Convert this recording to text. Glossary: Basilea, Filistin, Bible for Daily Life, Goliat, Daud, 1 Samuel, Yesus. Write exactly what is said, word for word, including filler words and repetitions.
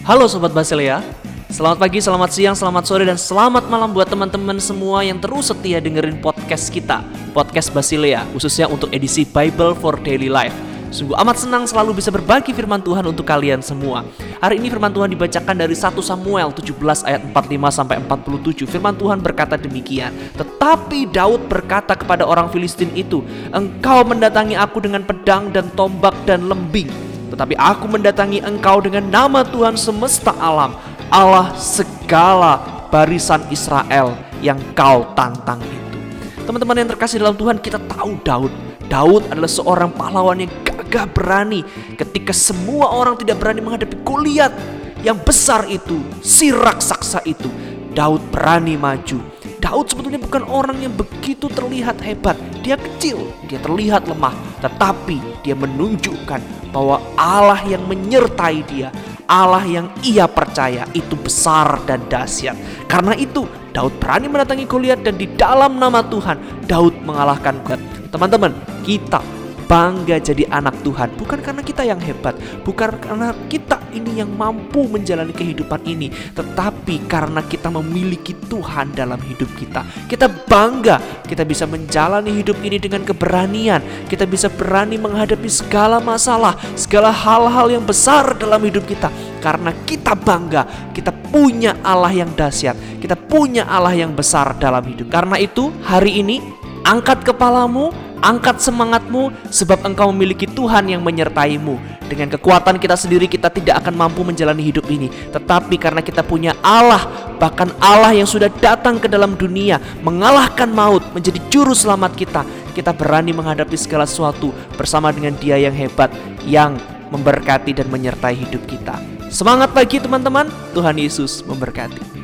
Halo Sobat Basilea, selamat pagi, selamat siang, selamat sore, dan selamat malam buat teman-teman semua yang terus setia dengerin podcast kita, Podcast Basilea, khususnya untuk edisi Bible for Daily Life. Sungguh amat senang selalu bisa berbagi firman Tuhan untuk kalian semua. Hari ini firman Tuhan dibacakan dari satu Samuel tujuh belas ayat empat puluh lima sampai empat puluh tujuh. Firman Tuhan berkata demikian, "Tetapi Daud berkata kepada orang Filistin itu, 'Engkau mendatangi aku dengan pedang dan tombak dan lembing. Tetapi aku mendatangi engkau dengan nama Tuhan semesta alam, Allah segala barisan Israel yang kau tantang itu.'" Teman-teman yang terkasih dalam Tuhan, kita tahu Daud. Daud adalah seorang pahlawan yang gagah berani. Ketika semua orang tidak berani menghadapi Goliat yang besar itu, si raksasa itu, Daud berani maju. Daud sebetulnya bukan orang yang begitu terlihat hebat. Dia kecil, dia terlihat lemah, tetapi dia menunjukkan bahwa Allah yang menyertai dia, Allah yang ia percaya itu besar dan dahsyat. Karena itu Daud berani mendatangi Goliat, dan di dalam nama Tuhan Daud mengalahkan Goliat. Teman-teman, kita bangga jadi anak Tuhan bukan karena kita yang hebat, bukan karena kita ini yang mampu menjalani kehidupan ini, tetapi karena kita memiliki Tuhan dalam hidup kita. Kita bangga kita bisa menjalani hidup ini dengan keberanian. Kita bisa berani menghadapi segala masalah, segala hal-hal yang besar dalam hidup kita, karena kita bangga kita punya Allah yang dahsyat, kita punya Allah yang besar dalam hidup. Karena itu hari ini angkat kepalamu, angkat semangatmu, sebab engkau memiliki Tuhan yang menyertaimu. Dengan kekuatan kita sendiri kita tidak akan mampu menjalani hidup ini, tetapi karena kita punya Allah, bahkan Allah yang sudah datang ke dalam dunia, mengalahkan maut, menjadi juru selamat kita, kita berani menghadapi segala sesuatu bersama dengan Dia yang hebat, yang memberkati dan menyertai hidup kita. Semangat pagi teman-teman, Tuhan Yesus memberkati.